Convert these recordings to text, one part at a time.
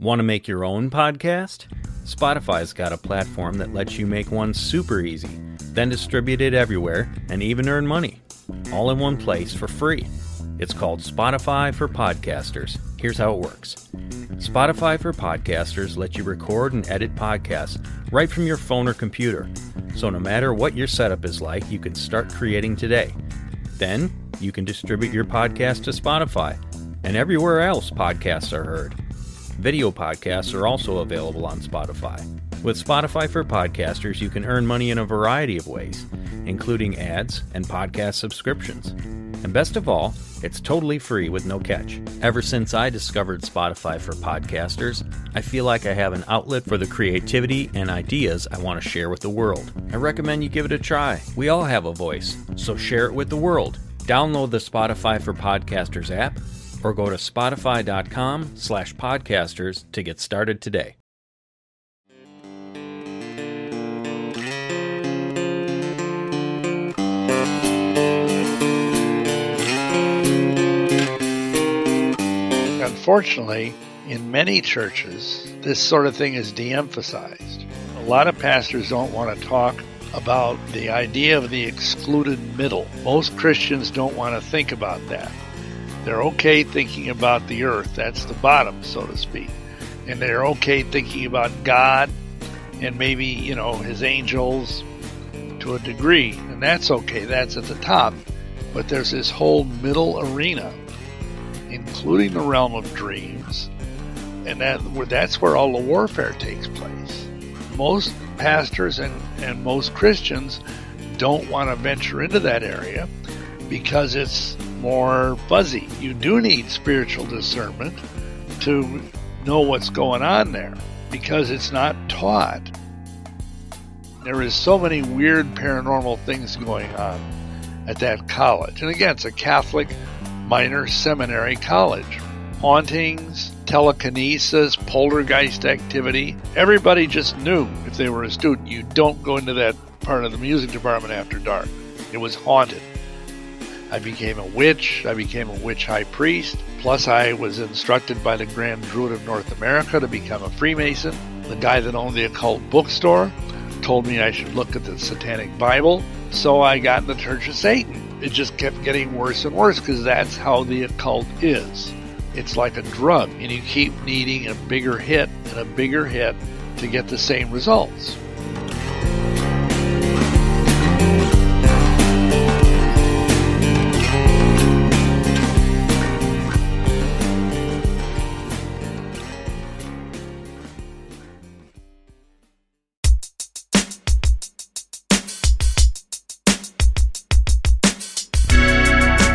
Want to make your own podcast? Spotify's got a platform that lets you make one super easy, then distribute it everywhere, and even earn money. All in one place for free. It's called Spotify for Podcasters. Here's how it works. Spotify for Podcasters lets you record and edit podcasts right from your phone or computer. So no matter what your setup is like, you can start creating today. Then you can distribute your podcast to Spotify and everywhere else podcasts are heard. Video podcasts are also available on Spotify. With Spotify for Podcasters, you can earn money in a variety of ways, including ads and podcast subscriptions. And best of all, it's totally free with no catch. Ever since I discovered Spotify for Podcasters, I feel like I have an outlet for the creativity and ideas I want to share with the world. I recommend you give it a try. We all have a voice, so share it with the world. Download the Spotify for Podcasters app or go to spotify.com/podcasters to get started today. Unfortunately, in many churches, this sort of thing is de-emphasized. A lot of pastors don't want to talk about the idea of the excluded middle. Most Christians don't want to think about that. They're okay thinking about the earth, that's the bottom, so to speak. And they're okay thinking about God and maybe, his angels to a degree. And that's okay, that's at the top. But there's this whole middle arena, including the realm of dreams. And that's where all the warfare takes place. Most pastors and most Christians don't want to venture into that area because it's more fuzzy. You do need spiritual discernment to know what's going on there because it's not taught. There is so many weird paranormal things going on at that college. And again, it's a Catholic minor seminary college. Hauntings, telekinesis, poltergeist activity. Everybody just knew if they were a student, you don't go into that part of the music department after dark. It was haunted. I became a witch. I became a witch high priest. Plus, I was instructed by the Grand Druid of North America to become a Freemason. The guy that owned the occult bookstore told me I should look at the Satanic Bible. So I got in the Church of Satan. It just kept getting worse and worse because that's how the occult is. It's like a drug, and you keep needing a bigger hit to get the same results.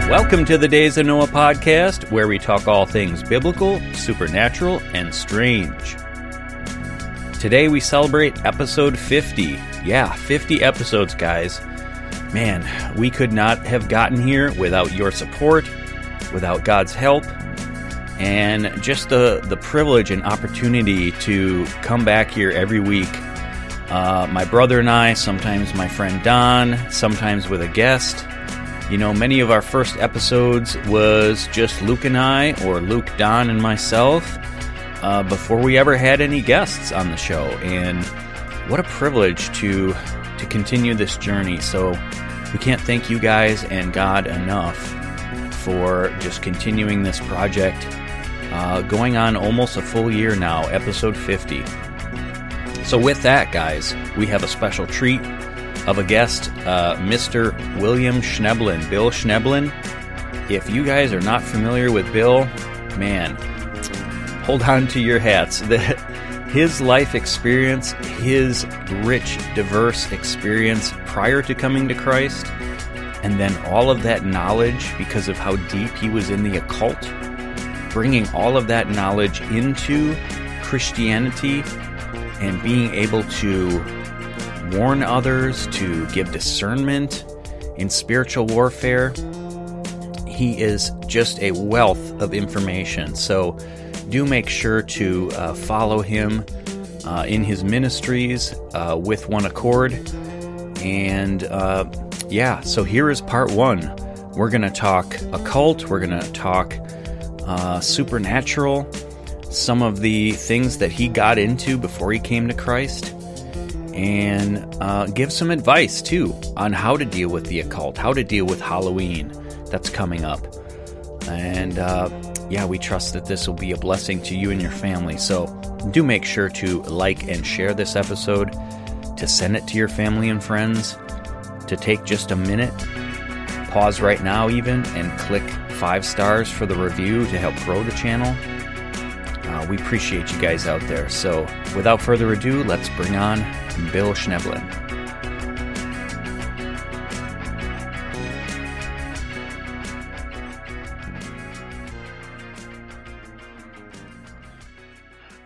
Welcome to the Days of Noah Podcast, where we talk all things biblical, supernatural, and strange. Today we celebrate episode 50. Yeah, 50 episodes, guys. Man, we could not have gotten here without your support, without God's help, and just the privilege and opportunity to come back here every week. My brother and I, sometimes my friend Don, sometimes with a guest. Many of our first episodes was just Luke and I, or Luke, Don, and myself, before we ever had any guests on the show. And what a privilege to continue this journey. So we can't thank you guys and God enough for just continuing this project, going on almost a full year now, episode 50. So with that, guys, we have a special treat of a guest, Mr. William Schnoebelen, Bill Schnoebelen. If you guys are not familiar with Bill, man, hold on to your hats. His life experience, his rich, diverse experience prior to coming to Christ, and then all of that knowledge because of how deep he was in the occult, bringing all of that knowledge into Christianity and being able to warn others, to give discernment in spiritual warfare. He is just a wealth of information. So do make sure to follow him in his ministries with one accord. And so here is part one. We're going to talk occult. We're going to talk supernatural, some of the things that he got into before he came to Christ, and give some advice too on how to deal with the occult, how to deal with Halloween that's coming up. And yeah, we trust that this will be a blessing to you and your family. So do make sure to like and share this episode, to send it to your family and friends, to take just a minute, pause right now even, and click 5 stars for the review to help grow the channel. We appreciate you guys out there. So without further ado, let's bring on Bill Schnoebelen.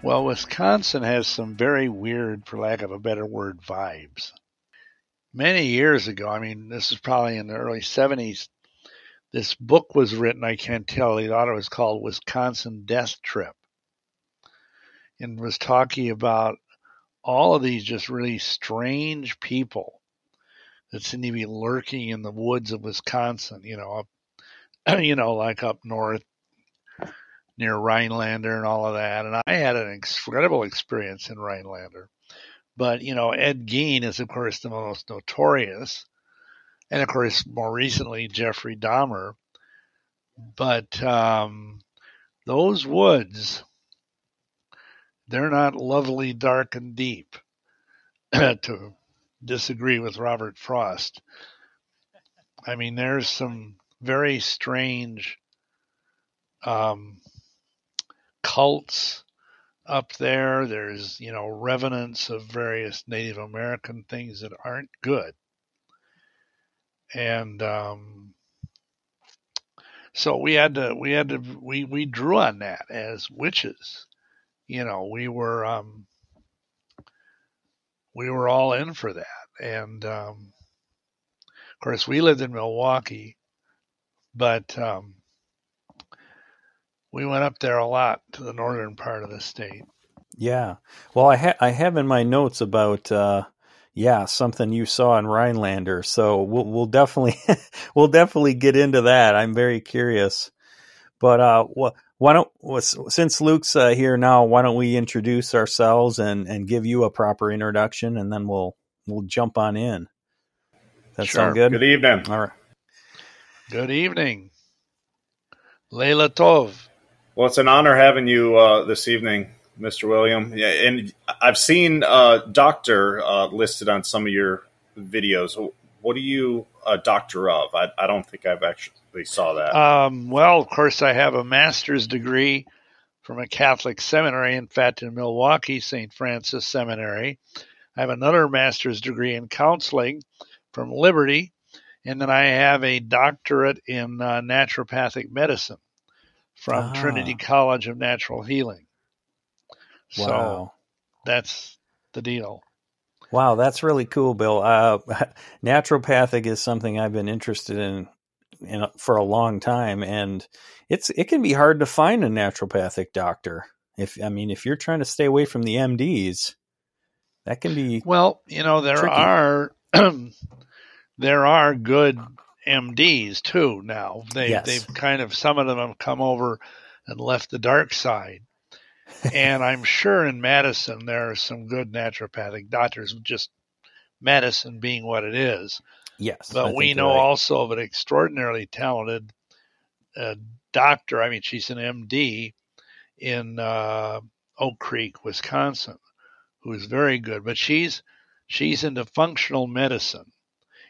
Well, Wisconsin has some very weird, for lack of a better word, vibes. Many years ago, I mean, this is probably in the early 70s, this book was written, I can't tell, the author was called Wisconsin Death Trip, and was talking about all of these just really strange people that seem to be lurking in the woods of Wisconsin, like up north near Rhinelander and all of that. And I had an incredible experience in Rhinelander. But, Ed Gein is, of course, the most notorious. And, of course, more recently, Jeffrey Dahmer. But those woods, they're not lovely, dark, and deep, to disagree with Robert Frost. I mean, there's some very strange cults up there. There's, revenants of various Native American things that aren't good. And so we drew on that as witches. We were all in for that. And of course we lived in Milwaukee, but we went up there a lot to the northern part of the state. Yeah. Well, I have in my notes about something you saw in Rhinelander. So we'll definitely we'll get into that. I'm very curious. But since Luke's here now, why don't we introduce ourselves and give you a proper introduction, and then we'll jump on in. That sound good? Good evening. All right. Good evening. Leila Tov. Well, it's an honor having you this evening, Mr. William. Yeah, and I've seen doctor listed on some of your videos. What are you a doctor of? I don't think I've actually saw that. Well, of course, I have a master's degree from a Catholic seminary, in fact, in Milwaukee, St. Francis Seminary. I have another master's degree in counseling from Liberty, and then I have a doctorate in naturopathic medicine from Trinity College of Natural Healing. Wow. So that's the deal. Wow, that's really cool, Bill. Naturopathic is something I've been interested in for a long time, and it can be hard to find a naturopathic doctor. If you're trying to stay away from the MDs, that can be there tricky. There are good MDs too now. They've kind of, some of them have come over and left the dark side. And I'm sure in Madison there are some good naturopathic doctors, just Madison being what it is. Yes. But we know also of an extraordinarily talented doctor. I mean, she's an MD in Oak Creek, Wisconsin, who is very good. But she's into functional medicine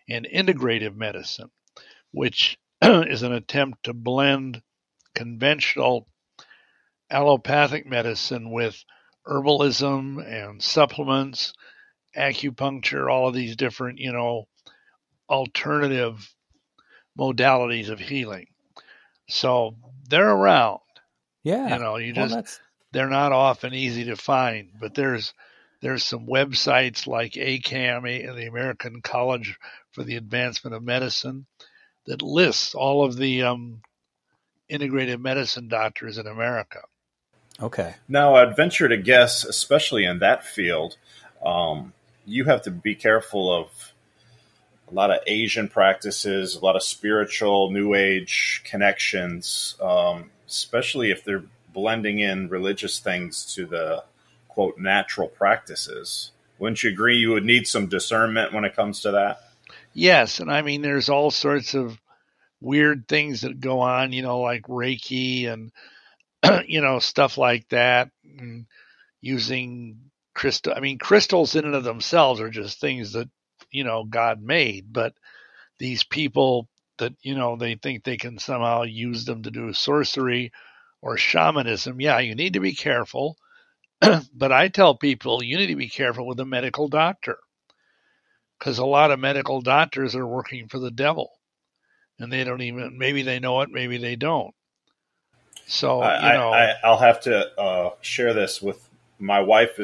and integrative medicine, which is an attempt to blend conventional allopathic medicine with herbalism and supplements, acupuncture, all of these different, alternative modalities of healing. So they're around. Yeah. They're not often easy to find, but there's some websites like ACAM and the American College for the Advancement of Medicine that lists all of the integrative medicine doctors in America. Okay. Now, I'd venture to guess, especially in that field, you have to be careful of a lot of Asian practices, a lot of spiritual New Age connections, especially if they're blending in religious things to the, quote, natural practices. Wouldn't you agree you would need some discernment when it comes to that? Yes, and I mean, there's all sorts of weird things that go on, you know, like Reiki and, you know, stuff like that, and using crystal. I mean, crystals in and of themselves are just things that, you know, God made, but these people that, you know, they think they can somehow use them to do sorcery or shamanism. Yeah, you need to be careful. But I tell people you need to be careful with a medical doctor, because a lot of medical doctors are working for the devil, and they don't even, maybe they know it, maybe they don't. So, I'll have to share this with my wife.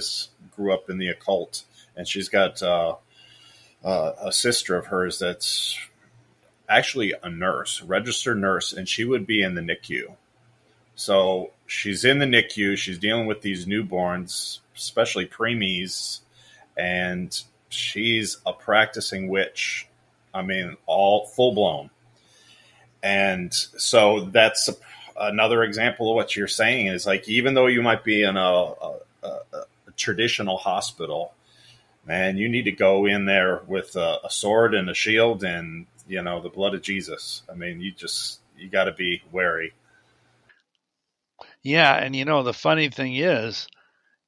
Grew up in the occult, and she's got a sister of hers that's actually a nurse, registered nurse, and she would be in the NICU. So she's in the NICU. She's dealing with these newborns, especially preemies, and she's a practicing witch. I mean, all full-blown. And so that's another example of what you're saying is, like, even though you might be in a traditional hospital, man, you need to go in there with a sword and a shield and, you know, the blood of Jesus. I mean, you got to be wary. Yeah, and, you know, the funny thing is,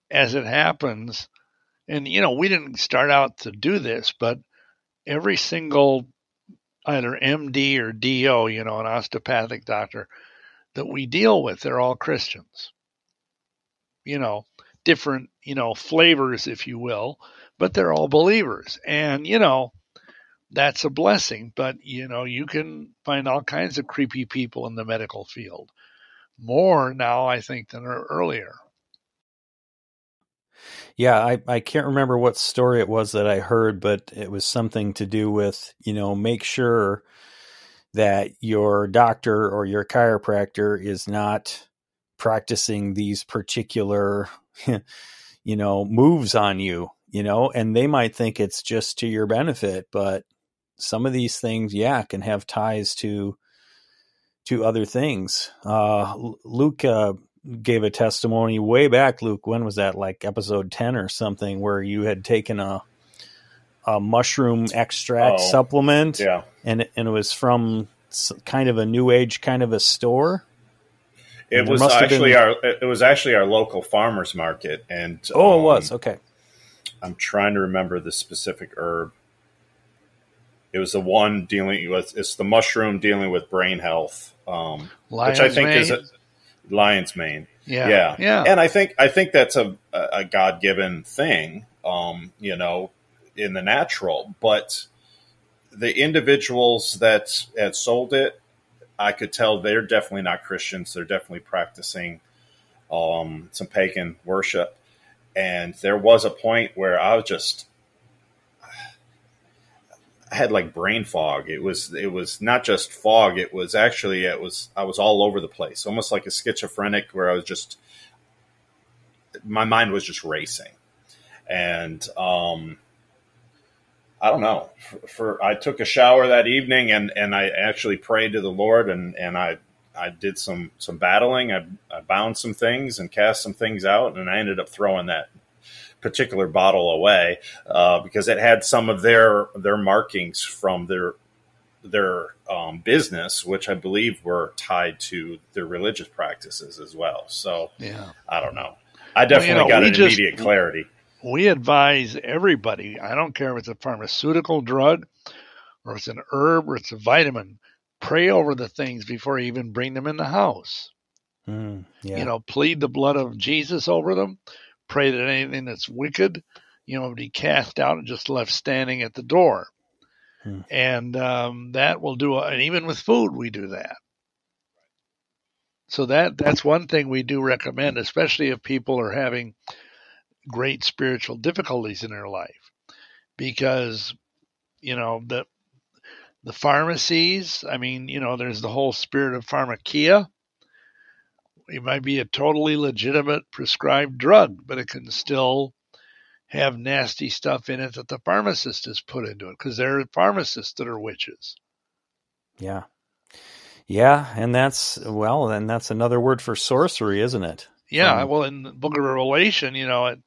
as it happens, and, you know, we didn't start out to do this, but every single either MD or DO, you know, an osteopathic doctor that we deal with, they're all Christians. You know, different, you know, flavors, if you will, but they're all believers. And, you know, that's a blessing, but, you know, you can find all kinds of creepy people in the medical field. More now, I think, than earlier. Yeah, I can't remember what story it was that I heard, but it was something to do with, you know, make sure that your doctor or your chiropractor is not practicing these particular, you know, moves on you, you know, and they might think it's just to your benefit, but some of these things, yeah, can have ties to other things. Luke gave a testimony way back. Luke, when was that? Like episode 10 or something, where you had taken a mushroom extract supplement. Yeah. And it was from kind of a new age kind of a store. It was actually our local farmer's market. And it was. Okay. I'm trying to remember the specific herb. It was the one dealing with, it's the mushroom dealing with brain health, which I think is lion's mane. Yeah. And I think that's a God-given thing, you know, in the natural, but the individuals that had sold it, I could tell they're definitely not Christians. They're definitely practicing some pagan worship. And there was a point where I had like brain fog. It was not just fog. I was all over the place, almost like a schizophrenic, where my mind was just racing. And, I don't know, I took a shower that evening and I actually prayed to the Lord and I did some battling. I bound some things and cast some things out, and I ended up throwing that particular bottle away because it had some of their markings from their business, which I believe were tied to their religious practices as well. So yeah. I don't know. I definitely got an immediate clarity. We advise everybody, I don't care if it's a pharmaceutical drug or it's an herb or it's a vitamin, pray over the things before you even bring them in the house. Yeah. You know, plead the blood of Jesus over them. Pray that anything that's wicked, you know, be cast out and just left standing at the door. And that will do. And even with food, we do that. So that's one thing we do recommend, especially if people are having great spiritual difficulties in their life, because, you know, the pharmacies, I mean, you know, there's the whole spirit of pharmakia. It might be a totally legitimate prescribed drug, but it can still have nasty stuff in it that the pharmacist has put into it, because there are pharmacists that are witches. Yeah. Yeah, and that's another word for sorcery, isn't it? Yeah, well, in the Book of Revelation, it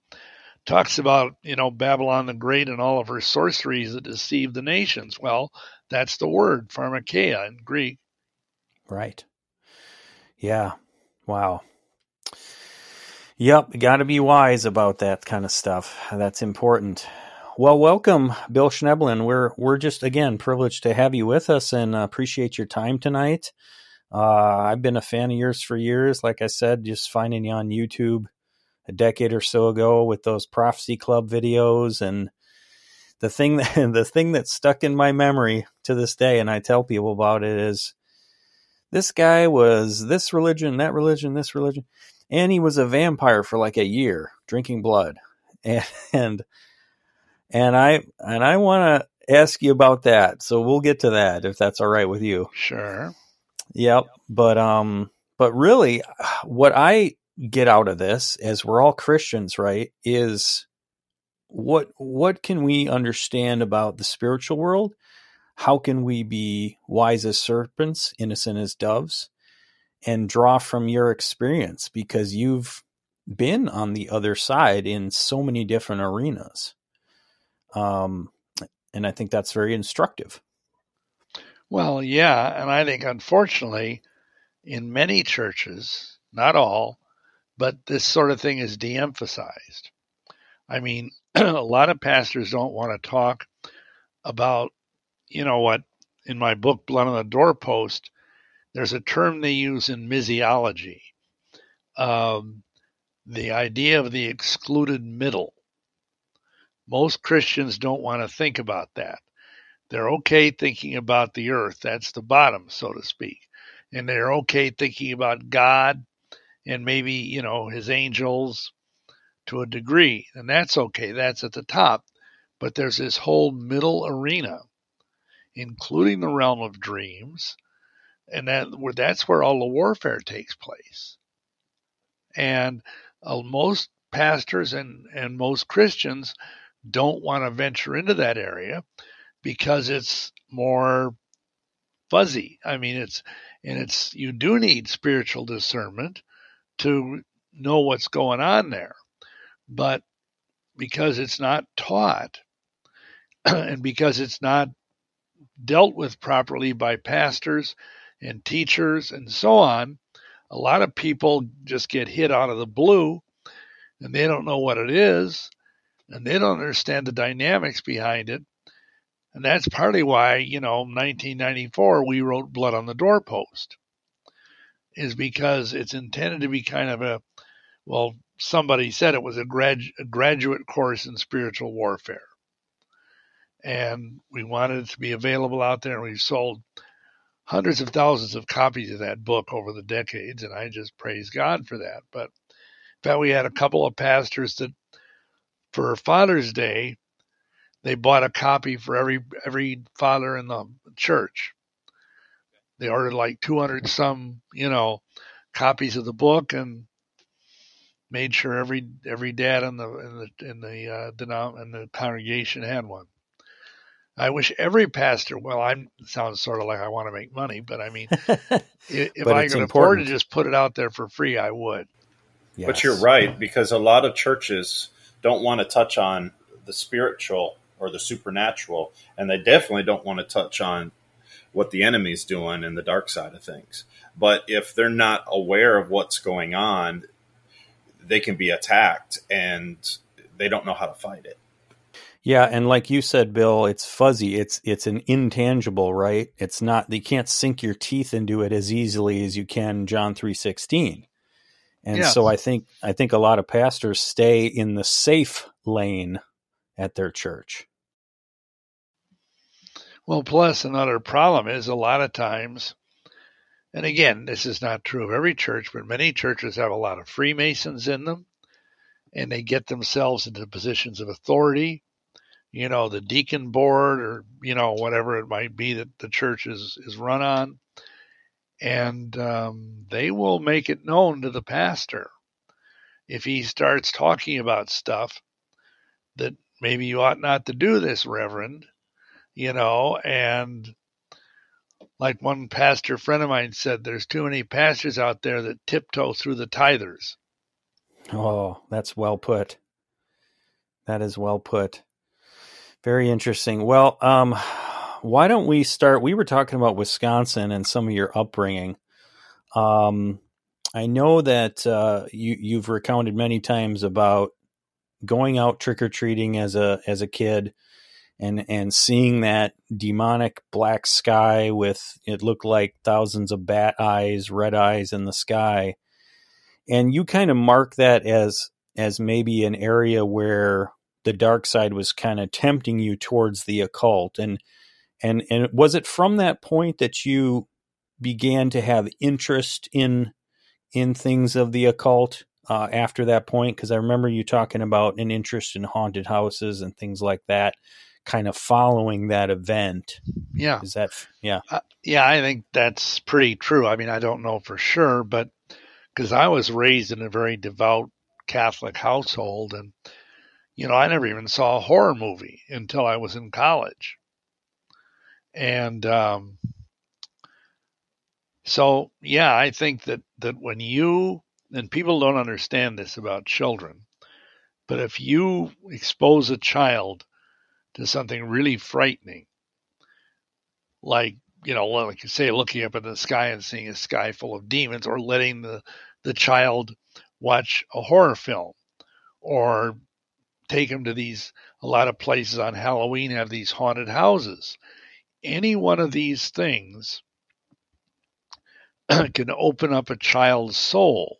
talks about, Babylon the Great and all of her sorceries that deceive the nations. Well, that's the word, pharmakeia in Greek. Right. Yeah. Wow. Yep, got to be wise about that kind of stuff. That's important. Well, welcome, Bill Schnoebelen. We're just, again, privileged to have you with us and appreciate your time tonight. I've been a fan of yours for years. Like I said, just finding you on YouTube a decade or so ago with those Prophecy Club videos. And the thing that stuck in my memory to this day, and I tell people about it, is this guy was this religion, that religion, this religion. And he was a vampire for like a year, drinking blood, and I want to ask you about that. So we'll get to that if that's all right with you. Sure. Yep. But really, what I get out of this, as we're all Christians, right, is what can we understand about the spiritual world? How can we be wise as serpents, innocent as doves? And draw from your experience, because you've been on the other side in so many different arenas. And I think that's very instructive. Well, yeah. And I think, unfortunately, in many churches, not all, but this sort of thing is de-emphasized. I mean, a lot of pastors don't want to talk about, what in my book, Blood on the Doorpost, there's a term they use in missiology, the idea of the excluded middle. Most Christians don't want to think about that. They're okay thinking about the earth. That's the bottom, so to speak. And they're okay thinking about God and maybe, his angels to a degree. And that's okay. That's at the top. But there's this whole middle arena, including the realm of dreams. And that's where all the warfare takes place. And most pastors and most Christians don't want to venture into that area because it's more fuzzy. I mean, you do need spiritual discernment to know what's going on there. But because it's not taught and because it's not dealt with properly by pastors and teachers and so on, a lot of people just get hit out of the blue, and they don't know what it is, and they don't understand the dynamics behind it. And that's partly why, 1994, we wrote Blood on the Doorpost, is because it's intended to be kind of somebody said it was a graduate course in spiritual warfare. And we wanted it to be available out there, and we've sold hundreds of thousands of copies of that book over the decades, and I just praise God for that. But in fact, we had a couple of pastors that, for Father's Day, they bought a copy for every father in the church. They ordered like 200 some, copies of the book, and made sure every dad in the congregation had one. I wish every pastor, sounds sort of like I want to make money, but I mean, if I could afford to just put it out there for free, I would. Yes. But you're right, because a lot of churches don't want to touch on the spiritual or the supernatural, and they definitely don't want to touch on what the enemy's doing and the dark side of things. But if they're not aware of what's going on, they can be attacked, and they don't know how to fight it. Yeah, and like you said, Bill, it's fuzzy. It's an intangible, right? It's not, you can't sink your teeth into it as easily as you can John 3:16. And yeah. So I think a lot of pastors stay in the safe lane at their church. Well, plus another problem is a lot of times, and again, this is not true of every church, but many churches have a lot of Freemasons in them, and they get themselves into positions of authority. The deacon board or, whatever it might be that the church is run on. And they will make it known to the pastor if he starts talking about stuff that maybe you ought not to do this, Reverend, and Like one pastor friend of mine said, there's too many pastors out there that tiptoe through the tithers. Oh, that's well put. That is well put. Very interesting. Well, why don't we start? We were talking about Wisconsin and some of your upbringing. I know that you've recounted many times about going out trick-or-treating as a kid and seeing that demonic black sky with, it looked like thousands of bat eyes, red eyes in the sky. And you kind of mark that as maybe an area where the dark side was kind of tempting you towards the occult. And was it from that point that you began to have interest in things of the occult after that point? Because I remember you talking about an interest in haunted houses and things like that, kind of following that event. Yeah. Is that, yeah. Yeah, I think that's pretty true. I mean, I don't know for sure, but because I was raised in a very devout Catholic household, and, you know, I never even saw a horror movie until I was in college. And so, yeah, I think that when you, and people don't understand this about children, but if you expose a child to something really frightening, like, you know, like you say, looking up at the sky and seeing a sky full of demons, or letting the child watch a horror film, or take them to a lot of places on Halloween have these haunted houses. Any one of these things can open up a child's soul.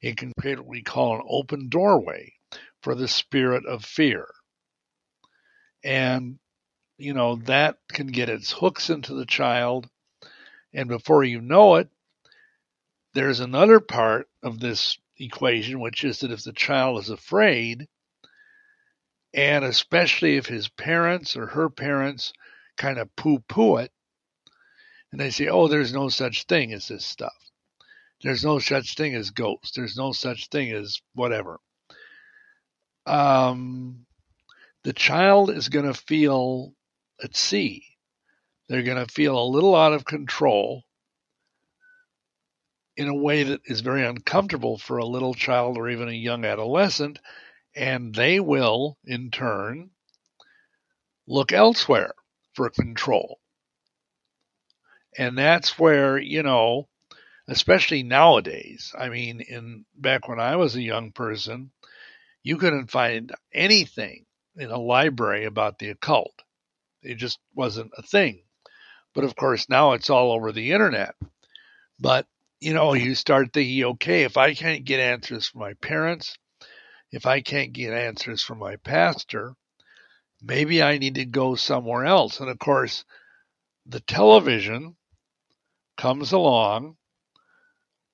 It can create what we call an open doorway for the spirit of fear. And, you know, that can get its hooks into the child. And before you know it, there's another part of this equation, which is that if the child is afraid, and especially if his parents or her parents kind of poo-poo it, and they say, oh, there's no such thing as this stuff. There's no such thing as ghosts. There's no such thing as whatever. The child is going to feel at sea. They're going to feel a little out of control in a way that is very uncomfortable for a little child or even a young adolescent, and they will, in turn, look elsewhere for control. And that's where, you know, especially nowadays, I mean, back when I was a young person, you couldn't find anything in a library about the occult. It just wasn't a thing. But of course, now it's all over the internet. But, you know, you start thinking, okay, if I can't get answers from my parents, if I can't get answers from my pastor, maybe I need to go somewhere else. And of course, the television comes along.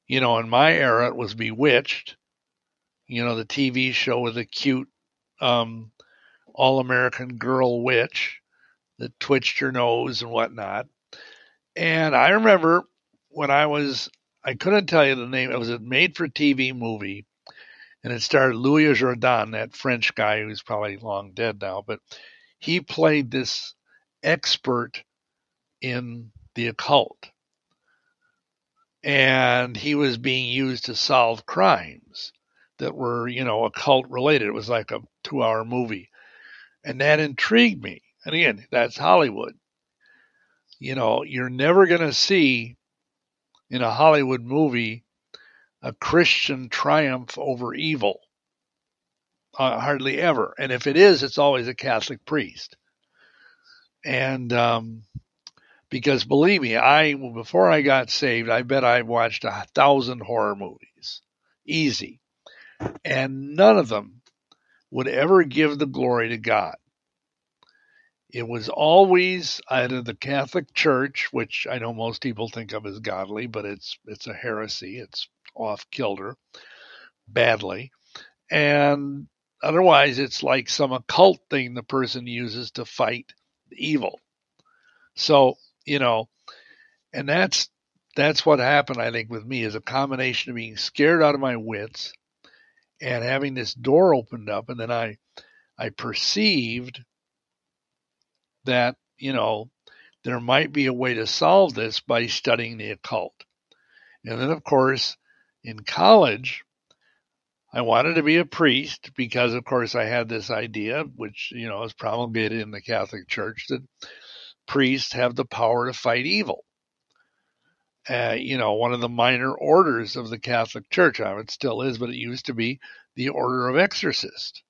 You know, in my era, it was Bewitched, you know, the TV show with a cute all-American girl witch that twitched her nose and whatnot. And I remember when I couldn't tell you the name. It was a made-for-TV movie, and it starred Louis Jourdan, that French guy who's probably long dead now, but he played this expert in the occult. And he was being used to solve crimes that were, you know, occult related. It was like a 2-hour movie. And that intrigued me. And again, that's Hollywood. You know, you're never going to see in a Hollywood movie a Christian triumph over evil. Hardly ever. And if it is, it's always a Catholic priest. And because believe me, before I got saved, I bet I watched 1,000 horror movies. Easy. And none of them would ever give the glory to God. It was always either the Catholic Church, which I know most people think of as godly, but it's a heresy. It's off-kilter badly. And otherwise, it's like some occult thing the person uses to fight evil. So, you know, and that's what happened, I think, with me, is a combination of being scared out of my wits and having this door opened up. And then I perceived that, you know, there might be a way to solve this by studying the occult. And then, of course, in college, I wanted to be a priest because, of course, I had this idea, which, you know, is promulgated in the Catholic Church, that priests have the power to fight evil. You know, one of the minor orders of the Catholic Church, it still is, but it used to be the Order of Exorcists.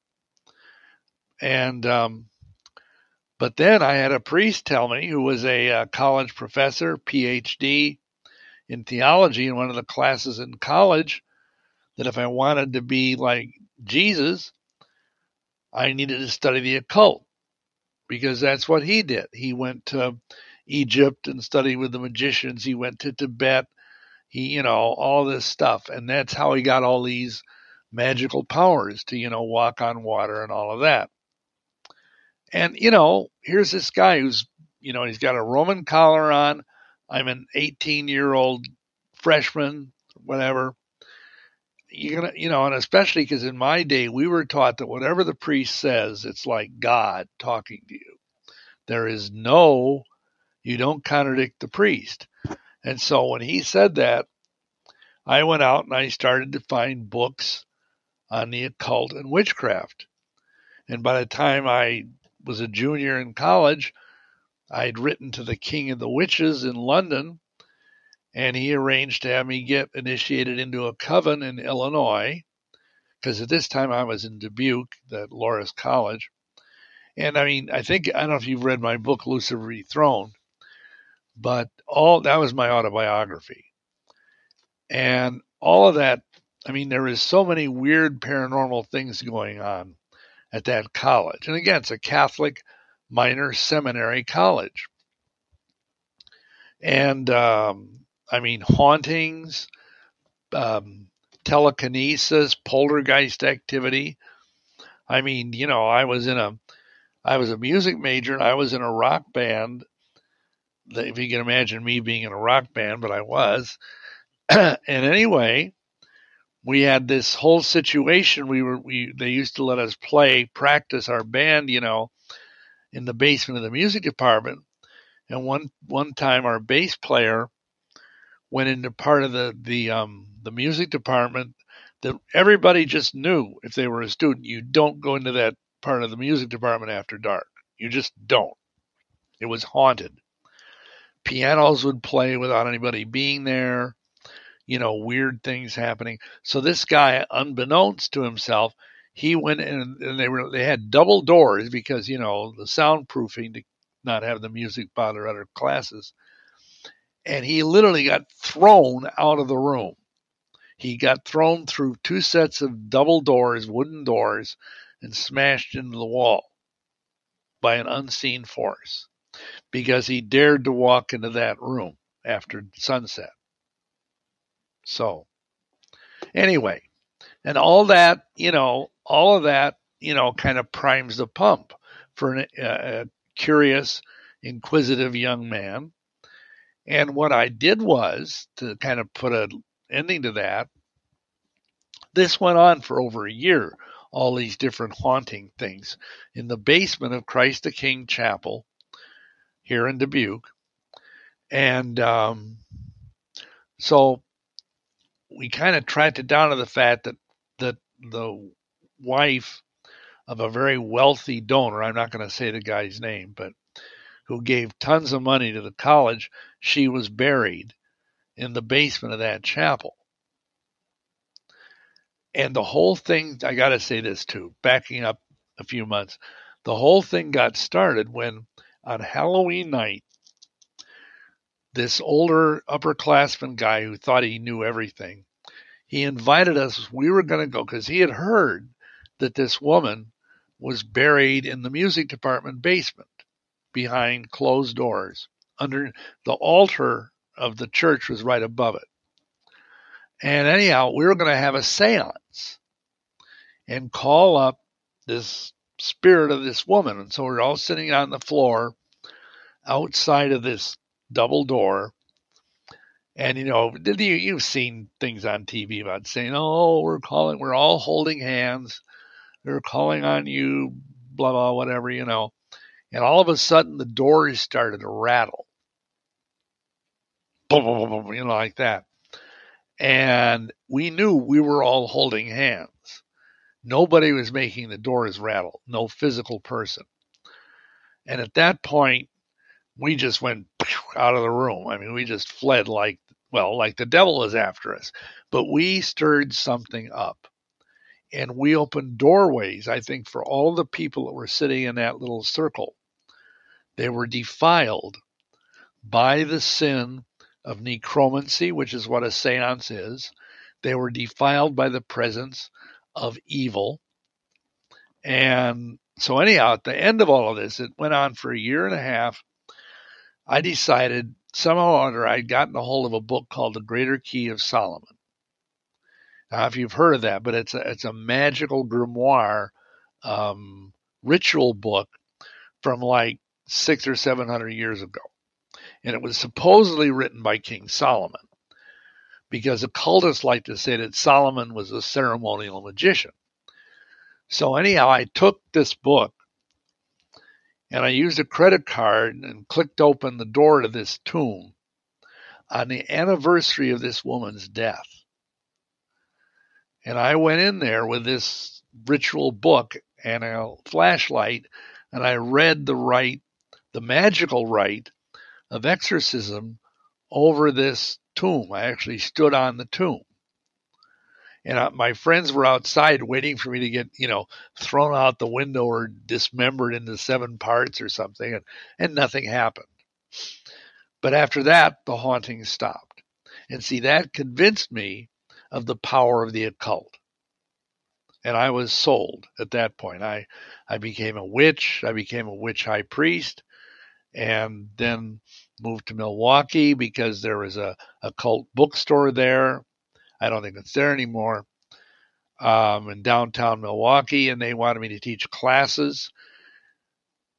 And, but then I had a priest tell me, who was a college professor, PhD in theology in one of the classes in college, that if I wanted to be like Jesus, I needed to study the occult, because that's what he did. He went to Egypt and studied with the magicians. He went to Tibet. He, you know, all this stuff. And that's how he got all these magical powers to, you know, walk on water and all of that. And, you know, here's this guy who's, you know, he's got a Roman collar on. I'm an 18-year-old freshman, whatever. You're gonna, you know, and especially because in my day, we were taught that whatever the priest says, it's like God talking to you. There is no, you don't contradict the priest. And so when he said that, I went out and I started to find books on the occult and witchcraft. And by the time I was a junior in college, I'd written to the King of the Witches in London, and he arranged to have me get initiated into a coven in Illinois, because at this time I was in Dubuque, the Loras College. And I mean, I don't know if you've read my book, Lucifer Dethroned, but all that was my autobiography. And all of that, I mean, there is so many weird paranormal things going on at that college. And again, it's a Catholic minor seminary college. And, I mean, hauntings, telekinesis, poltergeist activity. I mean, you know, I was a music major, and I was in a rock band. If you can imagine me being in a rock band, but I was. And anyway, we had this whole situation. They used to let us practice our band, you know, in the basement of the music department. And one time, our bass player went into part of the music department that everybody just knew if they were a student. You don't go into that part of the music department after dark. You just don't. It was haunted. Pianos would play without anybody being there. You know, weird things happening. So this guy, unbeknownst to himself, he went in, and they had double doors because, you know, the soundproofing to not have the music bother other classes. And he literally got thrown out of the room. He got thrown through two sets of double doors, wooden doors, and smashed into the wall by an unseen force because he dared to walk into that room after sunset. So anyway, and all that, you know, all of that, you know, kind of primes the pump for a curious, inquisitive young man. And what I did was, to kind of put an ending to that, this went on for over a year, all these different haunting things in the basement of Christ the King Chapel here in Dubuque. And so we kind of tracked it down to the fact that the wife of a very wealthy donor, I'm not going to say the guy's name, but who gave tons of money to the college, she was buried in the basement of that chapel. And the whole thing, I got to say this too, backing up a few months, the whole thing got started when on Halloween night, this older upperclassman guy who thought he knew everything, he invited us. We were going to go because he had heard that this woman was buried in the music department basement, behind closed doors. Under the altar of the church was right above it. And anyhow, we were going to have a seance and call up this spirit of this woman. And so we're all sitting on the floor outside of this double door. And, you know, you've seen things on TV about saying, oh, we're all holding hands. We're calling on you, blah, blah, whatever, you know. And all of a sudden, the doors started to rattle. Boom, boom, boom, boom, you know, like that. And we knew we were all holding hands. Nobody was making the doors rattle. No physical person. And at that point, we just went out of the room. I mean, we just fled like the devil was after us. But we stirred something up. And we opened doorways, I think, for all the people that were sitting in that little circle. They were defiled by the sin of necromancy, which is what a seance is. They were defiled by the presence of evil. And so anyhow, at the end of all of this, it went on for a year and a half. I decided somehow or other I'd gotten a hold of a book called The Greater Key of Solomon. Now, if you've heard of that, but it's a magical grimoire ritual book from like 600 or 700 years ago. And it was supposedly written by King Solomon because occultists like to say that Solomon was a ceremonial magician. So anyhow, I took this book and I used a credit card and clicked open the door to this tomb on the anniversary of this woman's death. And I went in there with this ritual book and a flashlight, and I read the rite, the magical rite of exorcism over this tomb. I actually stood on the tomb. And my friends were outside waiting for me to get, thrown out the window or dismembered into 7 parts or something, and nothing happened. But after that, the haunting stopped. And see, that convinced me of the power of the occult. And I was sold at that point. I became a witch. I became a witch high priest and then moved to Milwaukee because there was a occult bookstore there. I don't think it's there anymore, in downtown Milwaukee, and they wanted me to teach classes.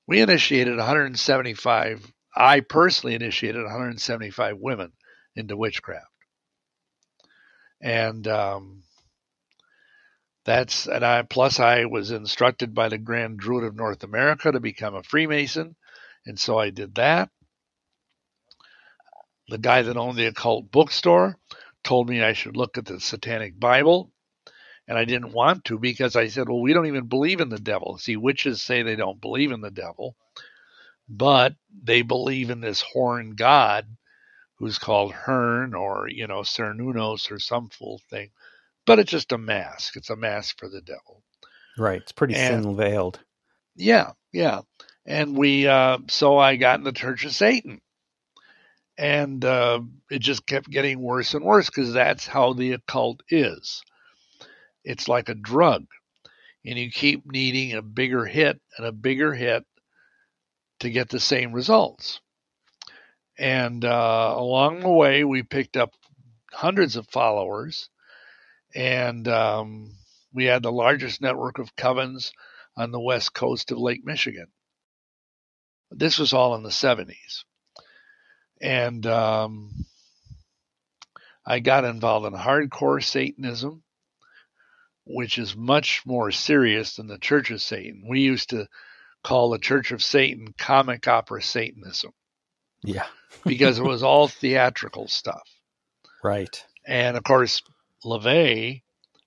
We initiated 175. I personally initiated 175 women into witchcraft. And I was instructed by the Grand Druid of North America to become a Freemason, and so I did that. The guy that owned the occult bookstore told me I should look at the Satanic Bible, and I didn't want to because I said, well, we don't even believe in the devil. See, witches say they don't believe in the devil, but they believe in this horn god, who's called Hearn or, Cernunos or some fool thing. But it's just a mask. It's a mask for the devil. Right. It's pretty thin-veiled. Yeah, yeah. And so I got in the Church of Satan. And it just kept getting worse and worse because that's how the occult is. It's like a drug. And you keep needing a bigger hit and a bigger hit to get the same results. And along the way, we picked up hundreds of followers, and we had the largest network of covens on the west coast of Lake Michigan. This was all in the 70s. And I got involved in hardcore Satanism, which is much more serious than the Church of Satan. We used to call the Church of Satan comic opera Satanism. Yeah. Because it was all theatrical stuff. Right. And, of course, LaVey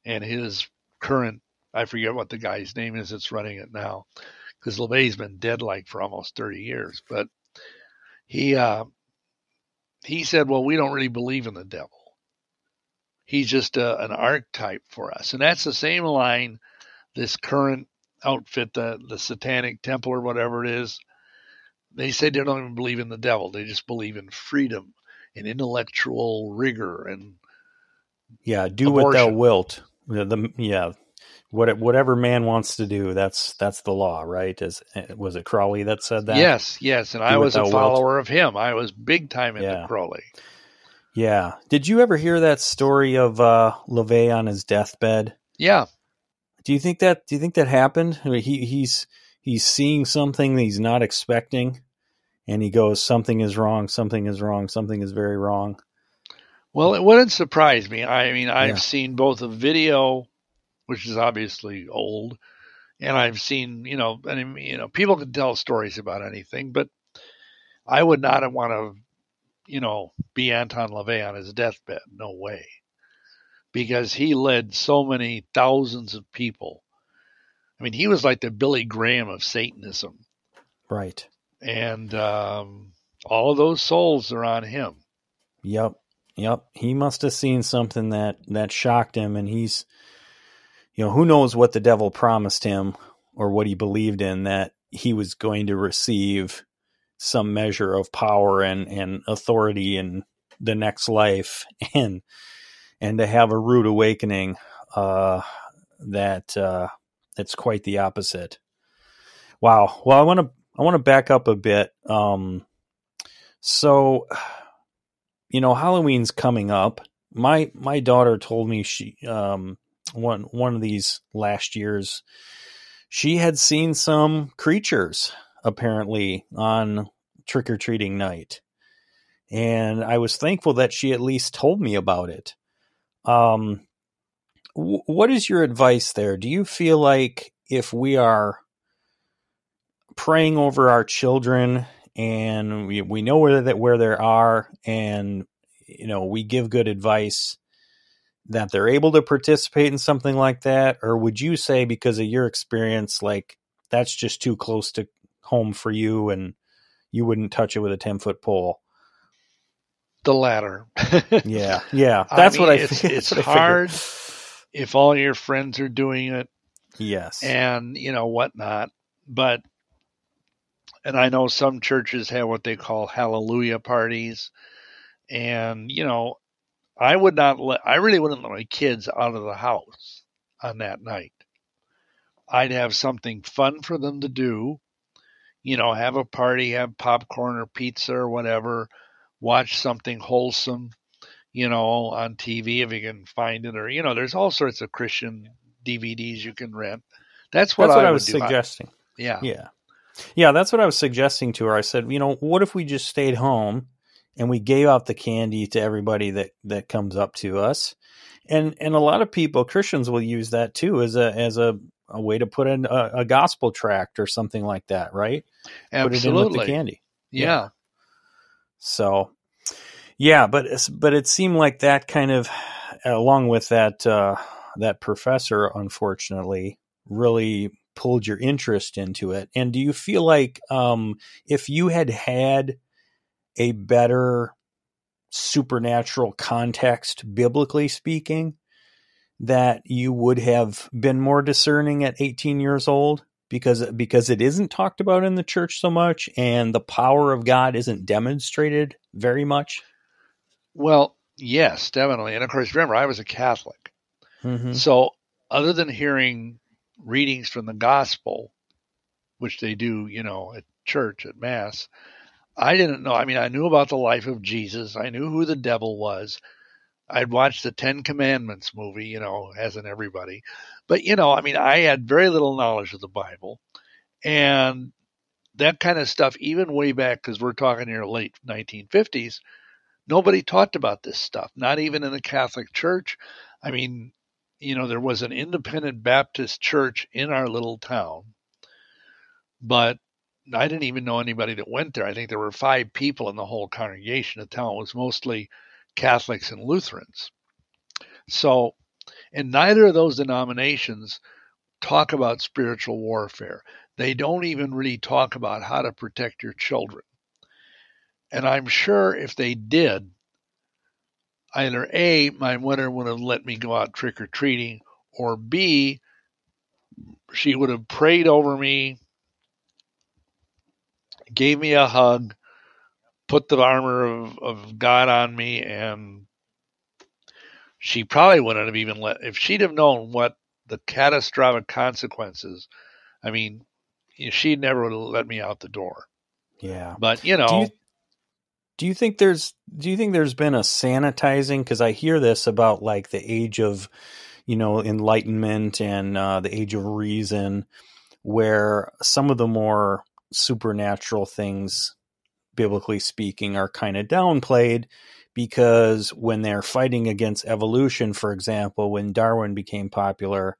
and his current, I forget what the guy's name is that's running it now, because LaVey's been dead for almost 30 years. But he said, well, we don't really believe in the devil. He's just an archetype for us. And that's the same line this current outfit, the Satanic Temple or whatever it is, they say they don't even believe in the devil. They just believe in freedom and intellectual rigor and do abortion. What thou wilt. Whatever man wants to do, that's the law, right? Was it Crowley that said that? Yes, and I was a follower of him. I was big time into Crowley. Yeah. Did you ever hear that story of LaVey on his deathbed? Yeah. Do you think that happened? I mean, He's seeing something that he's not expecting, and he goes, something is wrong, something is wrong, something is very wrong. Well, it wouldn't surprise me. I mean, I've seen both a video, which is obviously old, And I've seen, people can tell stories about anything, but I would not want to, be Anton LaVey on his deathbed. No way. Because he led so many thousands of people. I mean, he was like the Billy Graham of Satanism. Right. And all of those souls are on him. Yep. He must have seen something that shocked him. And he's, who knows what the devil promised him or what he believed in, that he was going to receive some measure of power and authority in the next life and to have a rude awakening that's quite the opposite. Wow. Well, I want to back up a bit. So, Halloween's coming up. My daughter told me she, one of these last years, she had seen some creatures apparently on trick-or-treating night. And I was thankful that she at least told me about it. What is your advice there? Do you feel like if we are praying over our children and we know where they are, and, we give good advice, that they're able to participate in something like that? Or would you say, because of your experience, like that's just too close to home for you and you wouldn't touch it with a 10-foot pole? The latter. Yeah. It's hard if all your friends are doing it. Yes. And whatnot. But, and I know some churches have what they call hallelujah parties, and, I really wouldn't let my kids out of the house on that night. I'd have something fun for them to do, have a party, have popcorn or pizza or whatever, watch something wholesome, on TV if you can find it, or, there's all sorts of Christian DVDs you can rent. That's what I was suggesting. Yeah. That's what I was suggesting to her. I said, what if we just stayed home and we gave out the candy to everybody that comes up to us? And a lot of people, Christians, will use that too as a way to put in a gospel tract or something like that, right? Absolutely. Put it in with the candy. Yeah. So, but it seemed like that kind of, along with that professor, unfortunately, really pulled your interest into it. And do you feel like if you had a better supernatural context, biblically speaking, that you would have been more discerning at 18 years old, because it isn't talked about in the church so much, and the power of God isn't demonstrated very much? Well, yes, definitely. And of course, remember, I was a Catholic. Mm-hmm. So other than hearing readings from the gospel, which they do, at church, at mass, I didn't know. I mean, I knew about the life of Jesus. I knew who the devil was. I'd watched the 10 Commandments movie, hasn't everybody. But, I had very little knowledge of the Bible. And that kind of stuff, even way back, because we're talking here late 1950s, nobody talked about this stuff, not even in the Catholic Church. I mean, there was an independent Baptist church in our little town, but I didn't even know anybody that went there. I think there were 5 people in the whole congregation. The town was mostly Catholics and Lutherans. So, and neither of those denominations talk about spiritual warfare. They don't even really talk about how to protect your children. And I'm sure if they did, either A, my mother would have let me go out trick-or-treating, or B, she would have prayed over me, gave me a hug, put the armor of God on me, and she probably wouldn't have even if she'd have known what the catastrophic consequences, I mean, she never would have let me out the door. Yeah. But, do you think there's been a sanitizing? Because I hear this about like the age of, enlightenment and the age of reason, where some of the more supernatural things, biblically speaking, are kind of downplayed, because when they're fighting against evolution, for example, when Darwin became popular,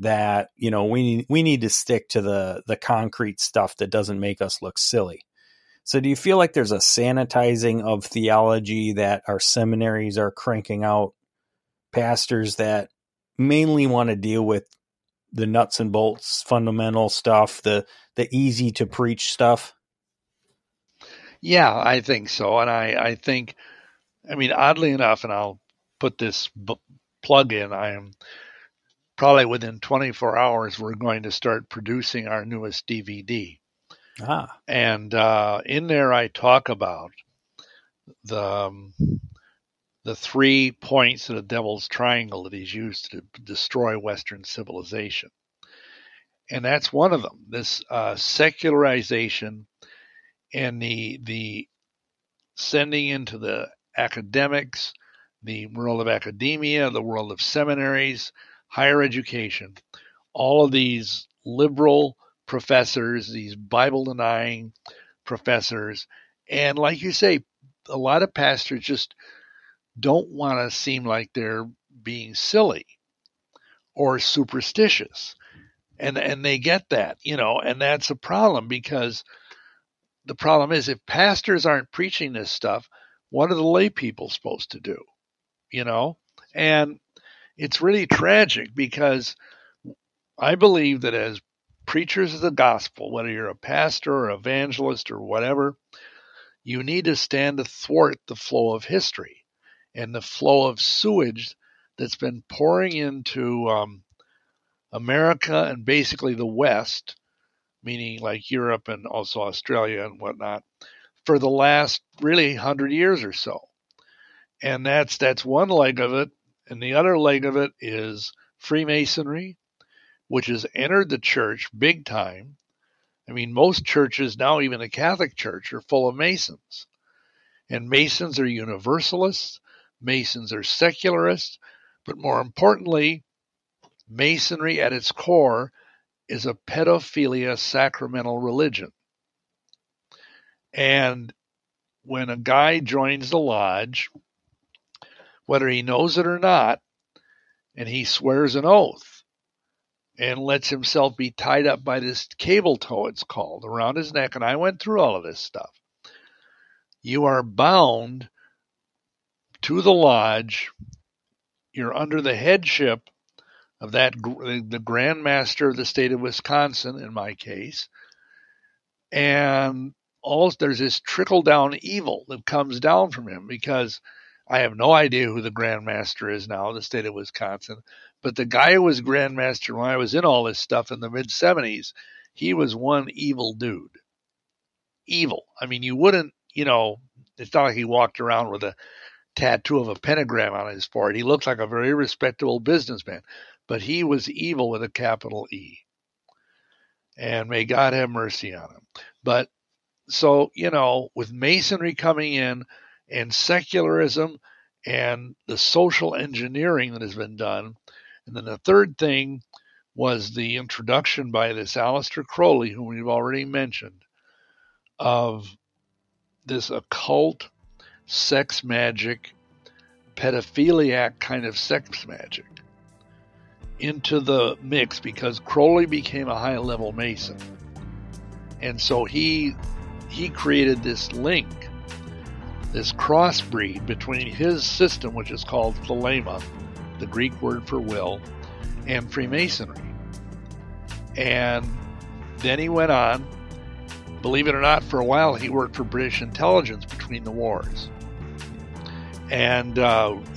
that, you know, we need to stick to the concrete stuff that doesn't make us look silly. So do you feel like there's a sanitizing of theology that our seminaries are cranking out pastors that mainly want to deal with the nuts and bolts, fundamental stuff, the easy to preach stuff? Yeah, I think so. And I think, I mean, oddly enough, and I'll put this plug in, I am probably within 24 hours, we're going to start producing our newest DVD. Ah. And in there, I talk about the 3 points of the devil's triangle that he's used to destroy Western civilization. And that's one of them, this secularization and the sending into the academics, the world of academia, the world of seminaries, higher education, all of these liberal professors, these Bible-denying professors. And like you say, a lot of pastors just don't want to seem like they're being silly or superstitious. And they get that, you know, and that's a problem, because the problem is if pastors aren't preaching this stuff, what are the lay people supposed to do, you know? And it's really tragic, because I believe that as preachers of the gospel, whether you're a pastor or evangelist or whatever, you need to stand athwart the flow of history and the flow of sewage that's been pouring into America and basically the West, meaning like Europe and also Australia and whatnot, for the last really 100 years or so. And that's one leg of it. And the other leg of it is Freemasonry, which has entered the church big time. I mean, most churches now, even the Catholic Church, are full of Masons. And Masons are universalists. Masons are secularists, but more importantly, Masonry at its core is a pedophilia sacramental religion. And when a guy joins the lodge, whether he knows it or not, and he swears an oath and lets himself be tied up by this cable tow, it's called, around his neck, and I went through all of this stuff, you are bound to the lodge, you're under the headship of the Grand Master of the state of Wisconsin, in my case, and there's this trickle-down evil that comes down from him, because I have no idea who the Grand Master is now, the state of Wisconsin, but the guy who was Grand Master when I was in all this stuff in the mid-'70s, he was one evil dude. Evil. I mean, you wouldn't, you know, it's not like he walked around with a tattoo of a pentagram on his forehead. He looked like a very respectable businessman, but he was evil with a capital E. And may God have mercy on him. But so, you know, with Masonry coming in and secularism and the social engineering that has been done. And then the third thing was the introduction by this Aleister Crowley, whom we've already mentioned, of this occult sex magic, pedophiliac kind of sex magic into the mix, because Crowley became a high-level Mason. And so he created this link, this crossbreed between his system, which is called philema, the Greek word for will, and Freemasonry. And then he went on, believe it or not, for a while he worked for British intelligence between the wars. And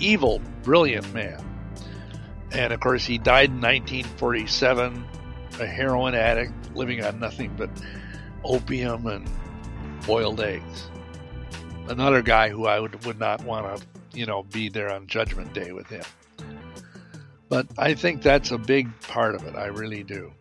evil, brilliant man. And of course he died in 1947, a heroin addict, living on nothing but opium and boiled eggs. Another guy who I would not want to, you know, be there on Judgment Day with him. But I think that's a big part of it. I really do.